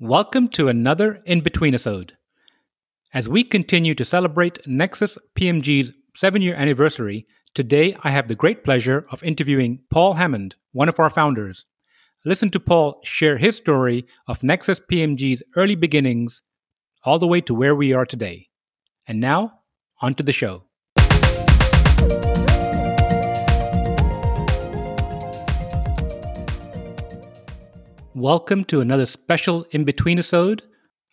Welcome to another in-between-isode. As we continue to celebrate Nexus PMG's 7-year anniversary, today I have the great pleasure of interviewing Paul Hammond, one of our founders. Listen to Paul share his story of Nexus PMG's early beginnings all the way to where we are today. And now, on to the show. Welcome to another special in-between-isode.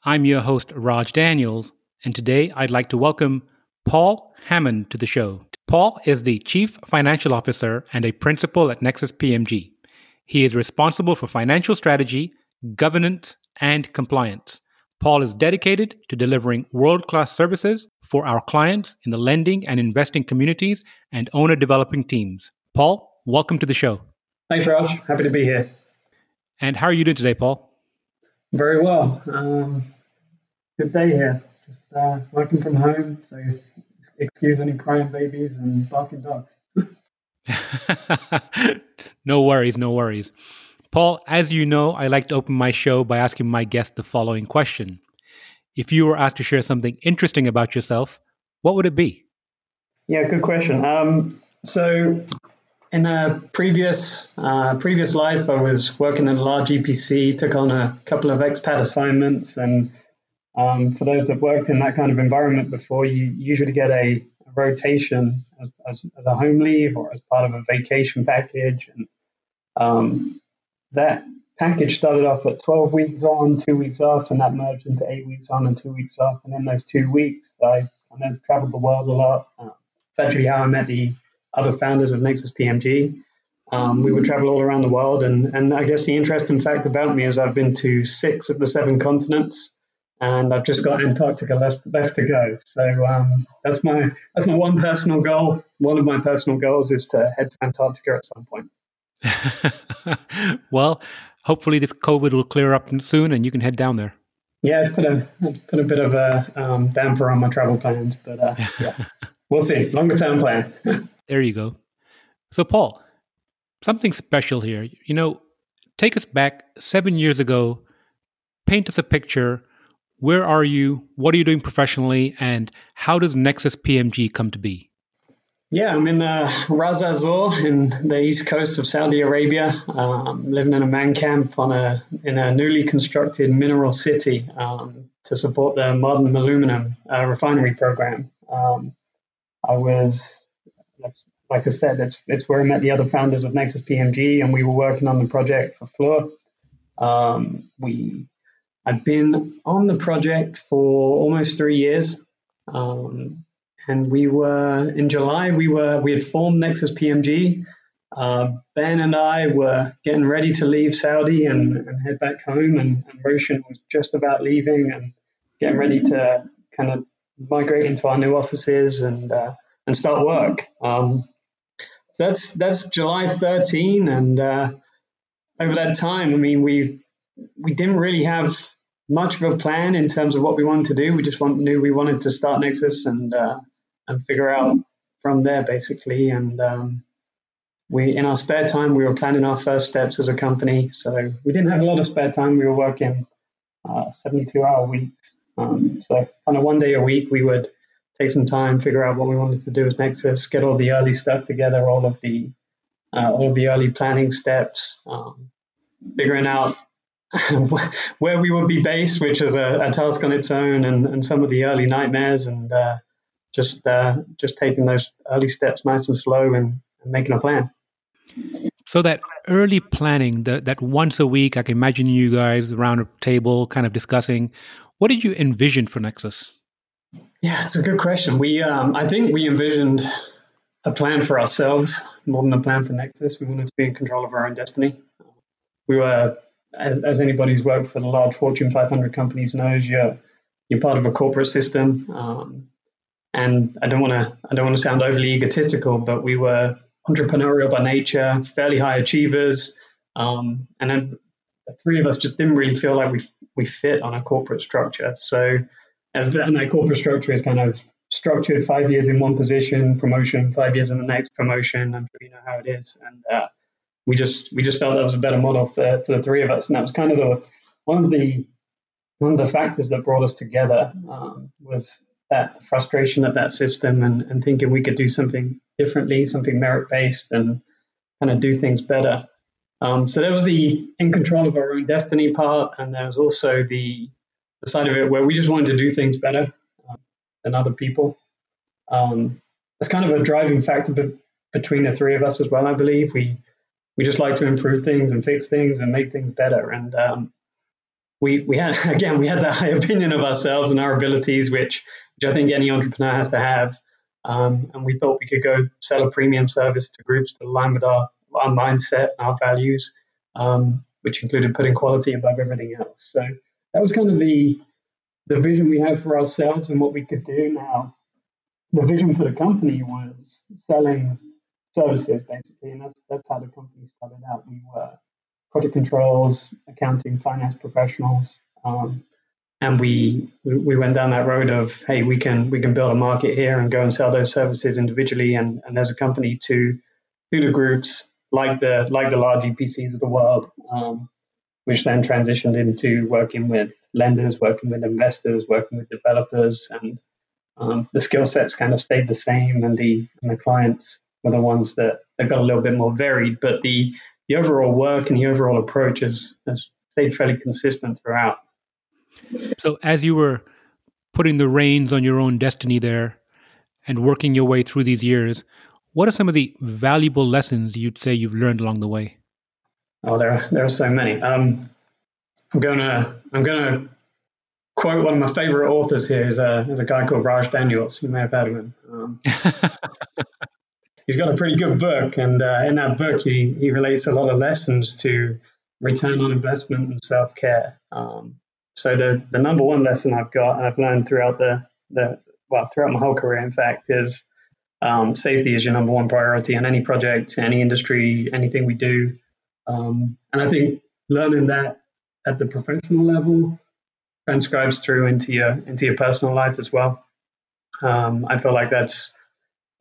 I'm your host, Raj Daniels, and today I'd like to welcome Paul Hammond to the show. Paul is the Chief Financial Officer and a Principal at Nexus PMG. He is responsible for financial strategy, governance, and compliance. Paul is dedicated to delivering world-class services for our clients in the lending and investing communities and owner-developing teams. Paul, welcome to the show. Thanks, Raj. Happy to be here. And how are you doing today, Paul? Very well. Good day here. Just working from home, so excuse any crying babies and barking dogs. No worries, no worries. Paul, as you know, I like to open my show by asking my guest the following question. If you were asked to share something interesting about yourself, what would it be? Yeah, good question. In a previous life, I was working in a large EPC, took on a couple of expat assignments. And for those that worked in that kind of environment before, you usually get a rotation as a home leave or as part of a vacation package. And that package started off at 12 weeks on, 2 weeks off, and that merged into 8 weeks on and 2 weeks off. And in those 2 weeks, I traveled the world a lot. It's actually how I met the other founders of Nexus PMG. We would travel all around the world. And I guess the interesting fact about me is I've been to 6 of the 7 continents, and I've just got Antarctica left to go. So that's my one personal goal. One of my personal goals is to head to Antarctica at some point. Well, hopefully this COVID will clear up soon and you can head down there. Yeah, I've put a bit of a damper on my travel plans, but yeah. We'll see. Longer term plan. There you go. So, Paul, something special here. You know, take us back 7 years ago, paint us a picture. Where are you? What are you doing professionally? And how does Nexus PMG come to be? Yeah, I'm in Razazor in the east coast of Saudi Arabia. I'm living in a man camp in a newly constructed mineral city to support the modern aluminum refinery program. Like I said, it's where I met the other founders of Nexus PMG, and we were working on the project for Fluor. I'd been on the project for almost 3 years, and in July we had formed Nexus PMG. Ben and I were getting ready to leave Saudi and head back home, and Roshan was just about leaving and getting ready to kind of migrate into our new offices and start work. So that's July 13, and over that time, I mean, we didn't really have much of a plan in terms of what we wanted to do. We just knew we wanted to start Nexus and figure out from there, basically. And we, in our spare time, we were planning our first steps as a company. So we didn't have a lot of spare time. We were working 72-hour weeks. So kind of one day a week, we would take some time, figure out what we wanted to do as Nexus, get all the early stuff together, all of the early planning steps, figuring out where we would be based, which is a task on its own, and some of the early nightmares, and just taking those early steps nice and slow and making a plan. So that early planning, that once a week, I can imagine you guys around a table kind of discussing, what did you envision for Nexus? Yeah, it's a good question. We, I think we envisioned a plan for ourselves more than a plan for Nexus. We wanted to be in control of our own destiny. We were, as anybody who's worked for the large Fortune 500 companies knows, you're part of a corporate system. And I don't want to sound overly egotistical, but we were entrepreneurial by nature, fairly high achievers, and then the three of us just didn't really feel like we fit on a corporate structure. So. And that corporate structure is kind of structured 5 years in one position, promotion, 5 years in the next, promotion. I'm sure you know how it is. And we just felt that was a better model for the three of us. And that was kind of one of the one of the factors that brought us together was that frustration at that system and thinking we could do something differently, something merit-based, and kind of do things better. So there was the in control of our own destiny part, and there was also the side of it where we just wanted to do things better than other people. That's kind of a driving factor between the three of us as well, I believe. We just like to improve things and fix things and make things better. And we had that high opinion of ourselves and our abilities, which I think any entrepreneur has to have. And we thought we could go sell a premium service to groups that align with our mindset and our values, which included putting quality above everything else. So that was kind of the vision we had for ourselves and what we could do now. The vision for the company was selling services, basically, and that's how the company started out. We were project controls, accounting, finance professionals, and we went down that road of, hey, we can build a market here and go and sell those services individually and as a company to the groups like the large EPCs of the world, which then transitioned into working with lenders, working with investors, working with developers, and the skill sets kind of stayed the same, and the clients were the ones that got a little bit more varied, but the overall work and the overall approach has stayed fairly consistent throughout. So as you were putting the reins on your own destiny there and working your way through these years, what are some of the valuable lessons you'd say you've learned along the way? Oh, there are so many. I'm gonna quote one of my favorite authors here is a guy called Raj Daniels. You may have heard of him. He's got a pretty good book, and in that book, he relates a lot of lessons to return on investment and self-care. So the number one lesson I've got, and I've learned throughout throughout my whole career, in fact, is safety is your number one priority in any project, any industry, anything we do. And I think learning that at the professional level transcribes through into your personal life as well. I feel like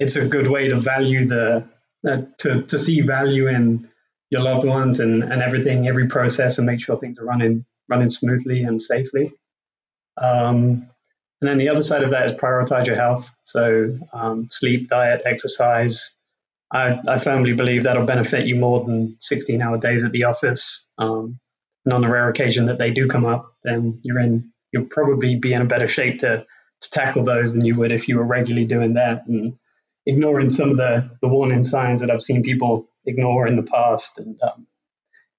it's a good way to value to see value in your loved ones and everything, every process, and make sure things are running smoothly and safely. And then the other side of that is prioritize your health. So sleep, diet, exercise. I firmly believe that'll benefit you more than 16-hour days at the office. And on the rare occasion that they do come up, then you'll probably be in a better shape to tackle those than you would if you were regularly doing that and ignoring some of the warning signs that I've seen people ignore in the past. And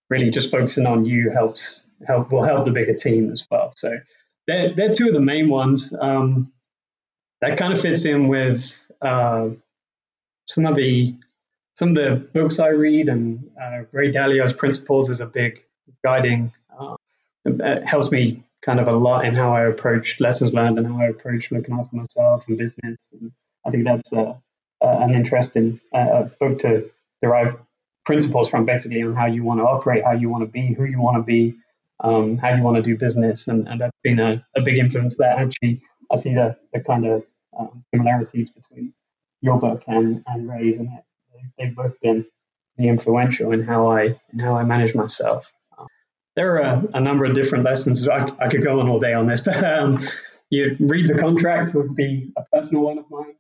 really just focusing on you will help the bigger team as well. So they're two of the main ones. That kind of fits in with some of the books I read, and Ray Dalio's Principles is a big guiding. It helps me kind of a lot in how I approach lessons learned and how I approach looking after myself and business. And I think that's an interesting book to derive principles from, basically, on how you want to operate, how you want to be, who you want to be, how you want to do business. And that's been a big influence there. Actually, I see the kind of similarities between your book and Ray's, and they've both been really influential in how I manage myself. There are a number of different lessons. I could go on all day on this, but you read the contract would be a personal one of mine.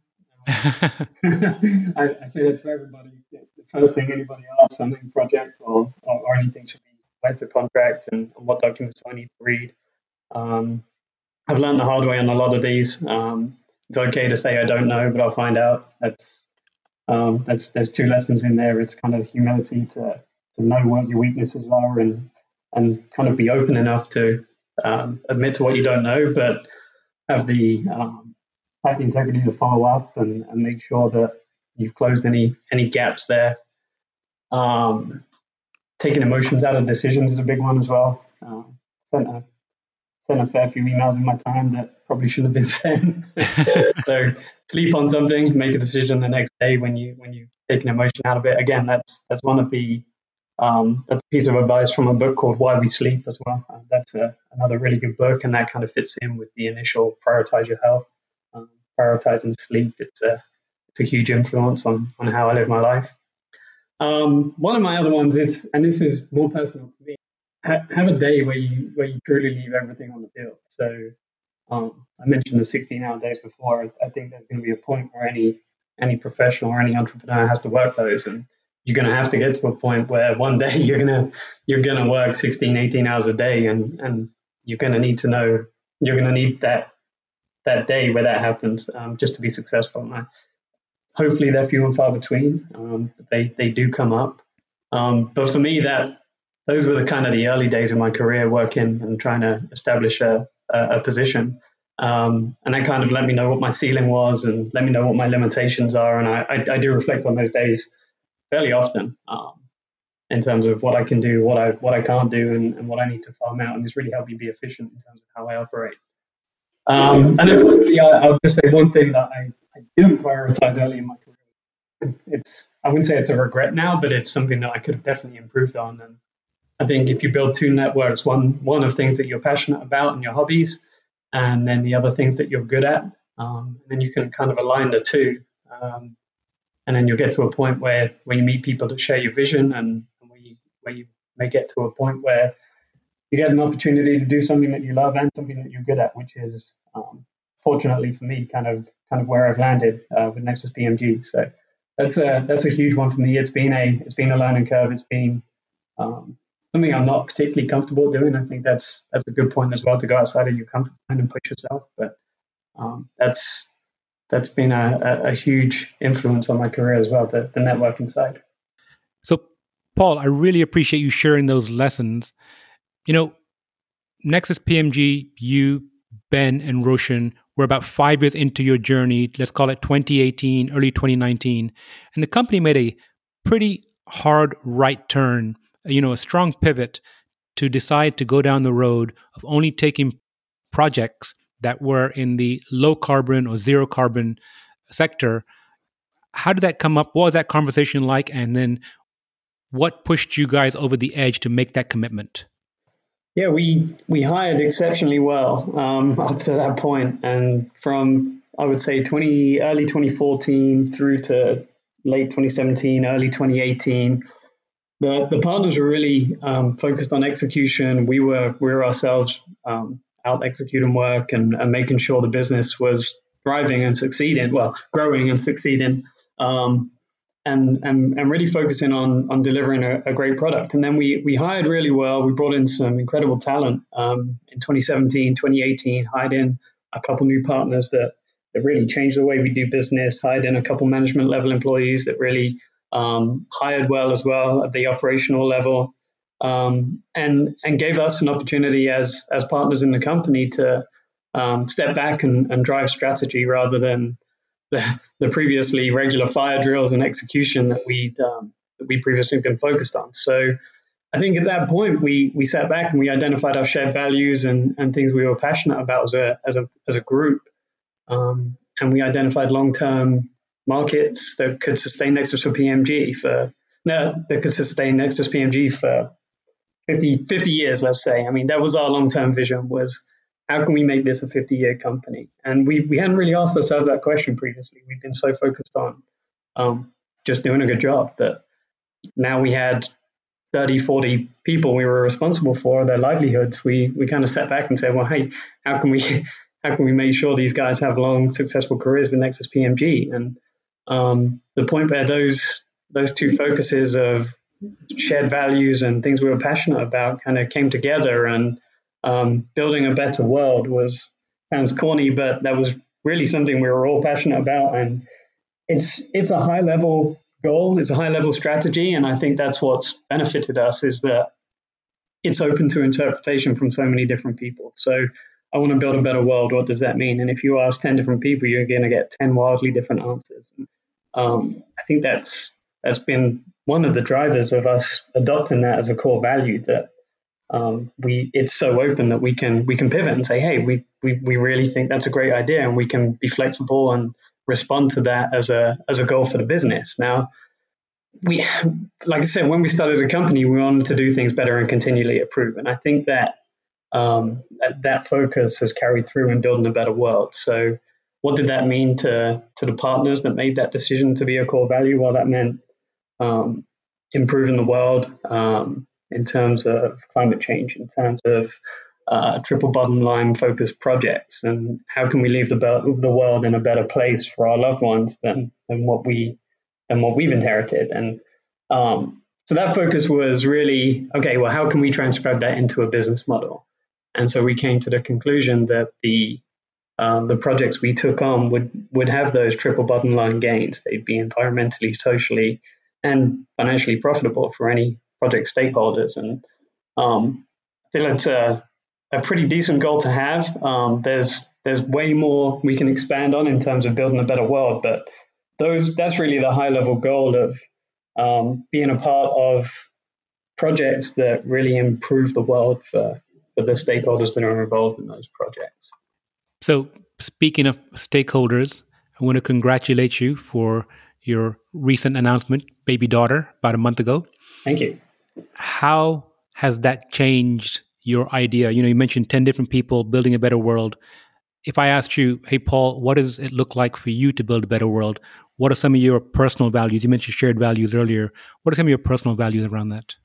I say that to everybody. The first thing anybody asks on any project or anything should be, where's the contract and what documents do I need to read? I've learned the hard way on a lot of these. It's okay to say I don't know, but I'll find out. There's two lessons in there. It's kind of humility to know what your weaknesses are and kind of be open enough to admit to what you don't know, but have the integrity to follow up and make sure that you've closed any gaps there. Taking emotions out of decisions is a big one as well. Sent a fair few emails in my time that probably shouldn't have been sent. So sleep on something, make a decision the next day when you take an emotion out of it. Again, that's one of the that's a piece of advice from a book called Why We Sleep as well. That's another really good book, and that kind of fits in with the initial prioritize your health. Prioritizing sleep, it's a huge influence on how I live my life. One of my other ones is, and this is more personal to me, have a day where you truly leave everything on the field. So I mentioned the 16-hour days before. I think there's going to be a point where any professional or any entrepreneur has to work those, and you're going to have to get to a point where one day you're going to work 16, 18 hours a day, and you're going to need that day where that happens just to be successful. And hopefully they're few and far between, but they do come up. But for me, those were the kind of the early days of my career, working and trying to establish a position. And that kind of let me know what my ceiling was and let me know what my limitations are. And I do reflect on those days fairly often in terms of what I can do, what I can't do, and what I need to farm out. And it's really helped me be efficient in terms of how I operate. And then finally, I'll just say one thing that I didn't prioritize early in my career. I wouldn't say it's a regret now, but it's something that I could have definitely improved on. And I think if you build two networks, one of things that you're passionate about and your hobbies, and then the other things that you're good at, then you can kind of align the two. And then you'll get to a point where you meet people that share your vision, and where you may get to a point where you get an opportunity to do something that you love and something that you're good at, which is, fortunately for me, kind of where I've landed with Nexus PMG. So that's a huge one for me. It's been a learning curve. It's been something I'm not particularly comfortable doing. I think that's a good point as well, to go outside of your comfort zone and push yourself. But that's been a huge influence on my career as well, the networking side. So, Paul, I really appreciate you sharing those lessons. You know, Nexus PMG, you, Ben, and Roshan were about 5 years into your journey. Let's call it 2018, early 2019. And the company made a pretty hard right turn, a strong pivot to decide to go down the road of only taking projects that were in the low carbon or zero carbon sector. How did that come up? What was that conversation like? And then what pushed you guys over the edge to make that commitment? Yeah, we hired exceptionally well up to that point. And from, I would say, early 2014 through to late 2017, early 2018, the partners were really focused on execution. We were ourselves out executing work and making sure the business was thriving and succeeding, well, growing and succeeding, and really focusing on delivering a great product. And then we hired really well. We brought in some incredible talent in 2017, 2018, hired in a couple new partners that really changed the way we do business, hired in a couple management level employees that really hired well as well at the operational level, and gave us an opportunity as partners in the company to step back and drive strategy rather than the previously regular fire drills and execution that we previously been focused on. So I think at that point we sat back and we identified our shared values and things we were passionate about as a group, and we identified long-term markets that could sustain Nexus PMG for 50 years, let's say. I mean, that was our long-term vision, was how can we make this a 50-year company? And we hadn't really asked ourselves that question previously. We've been so focused on just doing a good job that now we had 30, 40 people we were responsible for, their livelihoods. We kind of stepped back and said, well, hey, how can we make sure these guys have long, successful careers with Nexus PMG? And the point where those two focuses of shared values and things we were passionate about kind of came together, and building a better world sounds corny, but that was really something we were all passionate about. And it's a high level goal, it's a high level strategy, and I think that's what's benefited us, is that it's open to interpretation from so many different people. So I want to build a better world. What does that mean? And if you ask 10 different people, you're going to get 10 wildly different answers. I think that's been one of the drivers of us adopting that as a core value, that it's so open that we can pivot and say, hey, we really think that's a great idea, and we can be flexible and respond to that as a goal for the business. Now, we, like I said, when we started the company, we wanted to do things better and continually improve, and I think that that focus has carried through in building a better world. So, what did that mean to the partners that made that decision to be a core value? Well, that meant improving the world, in terms of climate change, in terms of triple bottom line focused projects, and how can we leave the world in a better place for our loved ones than what we've inherited? And so that focus was really, okay, well, how can we transcribe that into a business model? And so we came to the conclusion that the projects we took on would have those triple bottom line gains. They'd be environmentally, socially, and financially profitable for any project stakeholders. And I feel it's a pretty decent goal to have. There's way more we can expand on in terms of building a better world, but that's really the high level goal of being a part of projects that really improve the world for the stakeholders that are involved in those projects. So speaking of stakeholders, I want to congratulate you for your recent announcement, baby daughter, about a month ago. Thank you. How has that changed your idea? You know, you mentioned 10 different people building a better world. If I asked you, hey, Paul, what does it look like for you to build a better world? What are some of your personal values? You mentioned shared values earlier. What are some of your personal values around that?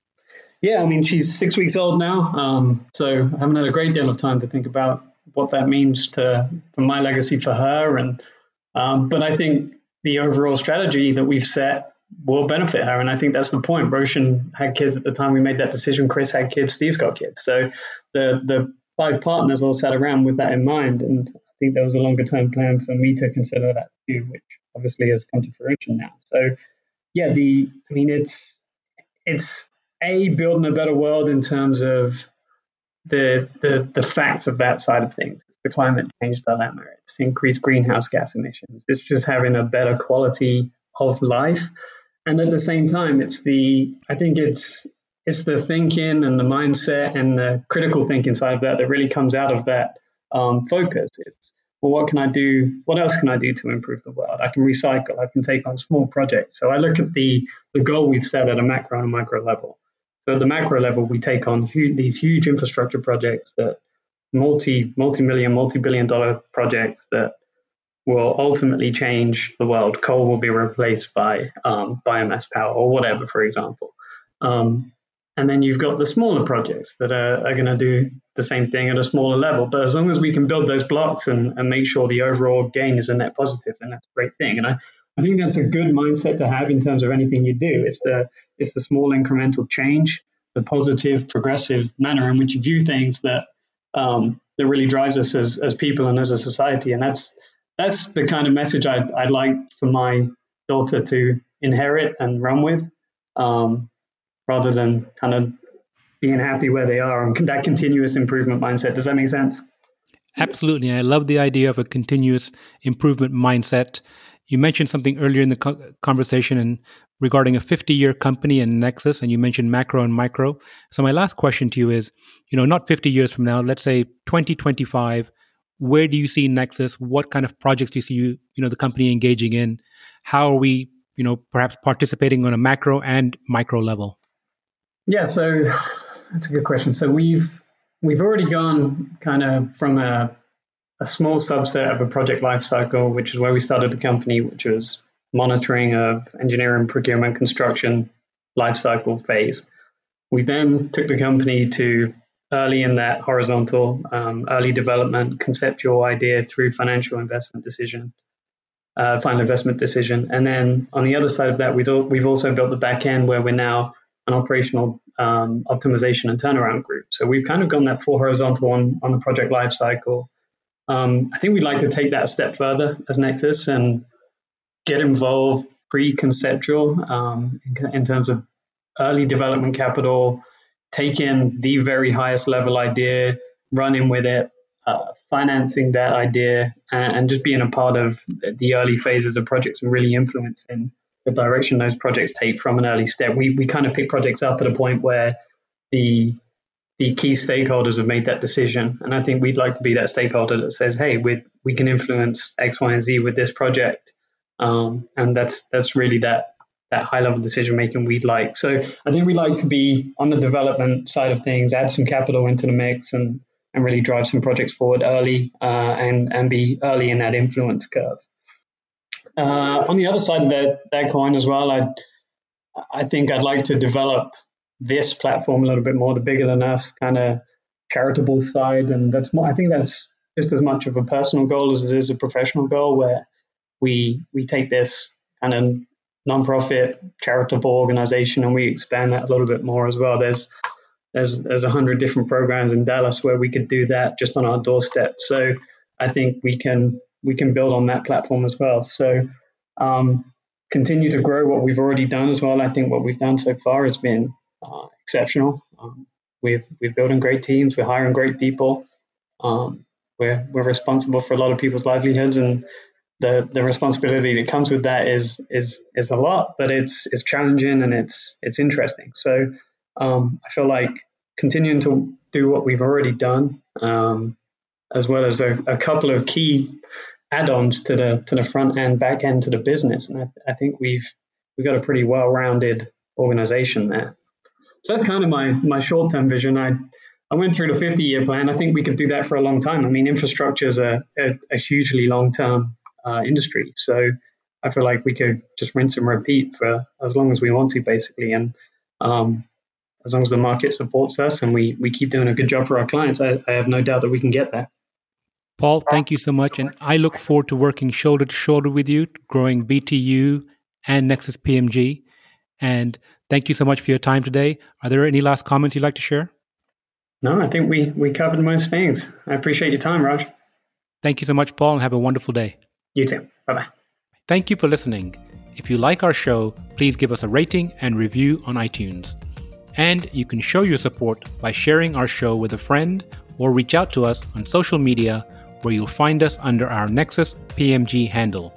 Yeah, I mean, she's 6 weeks old now. So I haven't had a great deal of time to think about what that means for my legacy for her. And but I think the overall strategy that we've set will benefit her. And I think that's the point. Roshan had kids at the time we made that decision. Chris had kids. Steve's got kids. So the five partners all sat around with that in mind. And I think there was a longer term plan for me to consider that too, which obviously has come to fruition now. So yeah, it's building a better world in terms of the facts of that side of things. It's the climate change dilemma. It's increased greenhouse gas emissions. It's just having a better quality of life. And at the same time, it's the thinking and the mindset and the critical thinking side of that really comes out of that focus. It's, well, what can I do? What else can I do to improve the world? I can recycle. I can take on small projects. So I look at the goal we've set at a macro and micro level. So at the macro level, we take on these huge infrastructure projects, that multi-million, multi-billion-dollar projects that will ultimately change the world. Coal will be replaced by biomass power or whatever, for example. And then you've got the smaller projects that are going to do the same thing at a smaller level. But as long as we can build those blocks and make sure the overall gain is a net positive, then that's a great thing. And I think that's a good mindset to have in terms of anything you do. It's the small incremental change, the positive, progressive manner in which you do things that really drives us as people and as a society. And that's the kind of message I'd like for my daughter to inherit and run with, rather than kind of being happy where they are, and that continuous improvement mindset. Does that make sense? Absolutely. I love the idea of a continuous improvement mindset. You mentioned something earlier in the conversation regarding a 50-year company in Nexus, and you mentioned macro and micro. So my last question to you is, not 50 years from now, let's say 2025, where do you see Nexus? What kind of projects do you see the company engaging in? How are we, perhaps participating on a macro and micro level? Yeah, so that's a good question. So we've already gone kind of from a small subset of a project life cycle, which is where we started the company, which was monitoring of engineering, procurement, construction, life cycle phase. We then took the company to early in that horizontal, early development, conceptual idea through final investment decision. And then on the other side of that, we've also built the back end where we're now an operational optimization and turnaround group. So we've kind of gone that full horizontal on the project life cycle. I think we'd like to take that a step further as Nexus and get involved pre-conceptual in terms of early development capital, take in the very highest level idea, running with it, financing that idea, and just being a part of the early phases of projects and really influencing the direction those projects take from an early step. We kind of pick projects up at a point where the key stakeholders have made that decision. And I think we'd like to be that stakeholder that says, hey, we can influence X, Y, and Z with this project. And that's really that high level decision making we'd like. So I think we'd like to be on the development side of things, add some capital into the mix and really drive some projects forward early and be early in that influence curve. On the other side of that coin as well, I think I'd like to develop this platform a little bit more, the bigger than us kind of charitable side. And that's more, I think that's just as much of a personal goal as it is a professional goal, where we take this kind of nonprofit charitable organization and we expand that a little bit more as well. There's 100 different programs in Dallas where we could do that just on our doorstep. So I think we can build on that platform as well. So continue to grow what we've already done as well. I think what we've done so far has been exceptional. We're building great teams. We're hiring great people. We're responsible for a lot of people's livelihoods, and the responsibility that comes with that is a lot, but it's challenging and it's interesting. So I feel like continuing to do what we've already done, as well as a couple of key add-ons to the front end, back end to the business, and I think we've got a pretty well-rounded organization there. So that's kind of my short-term vision. I went through the 50-year plan. I think we could do that for a long time. I mean, infrastructure is a hugely long-term industry. So I feel like we could just rinse and repeat for as long as we want to, basically. And as long as the market supports us and we keep doing a good job for our clients, I have no doubt that we can get there. Paul, thank you so much. And I look forward to working shoulder to shoulder with you, growing BTU and Nexus PMG. And thank you so much for your time today. Are there any last comments you'd like to share? No, I think we covered most things. I appreciate your time, Raj. Thank you so much, Paul, and have a wonderful day. You too. Bye-bye. Thank you for listening. If you like our show, please give us a rating and review on iTunes. And you can show your support by sharing our show with a friend or reach out to us on social media, where you'll find us under our Nexus PMG handle.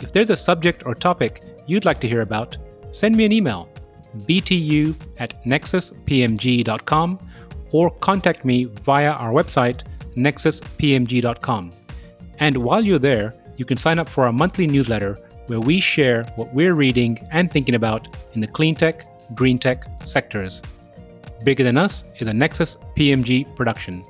If there's a subject or topic you'd like to hear about, send me an email, btu@nexuspmg.com, or contact me via our website, nexuspmg.com. And while you're there, you can sign up for our monthly newsletter, where we share what we're reading and thinking about in the clean tech, green tech sectors. Bigger Than Us is a Nexus PMG production.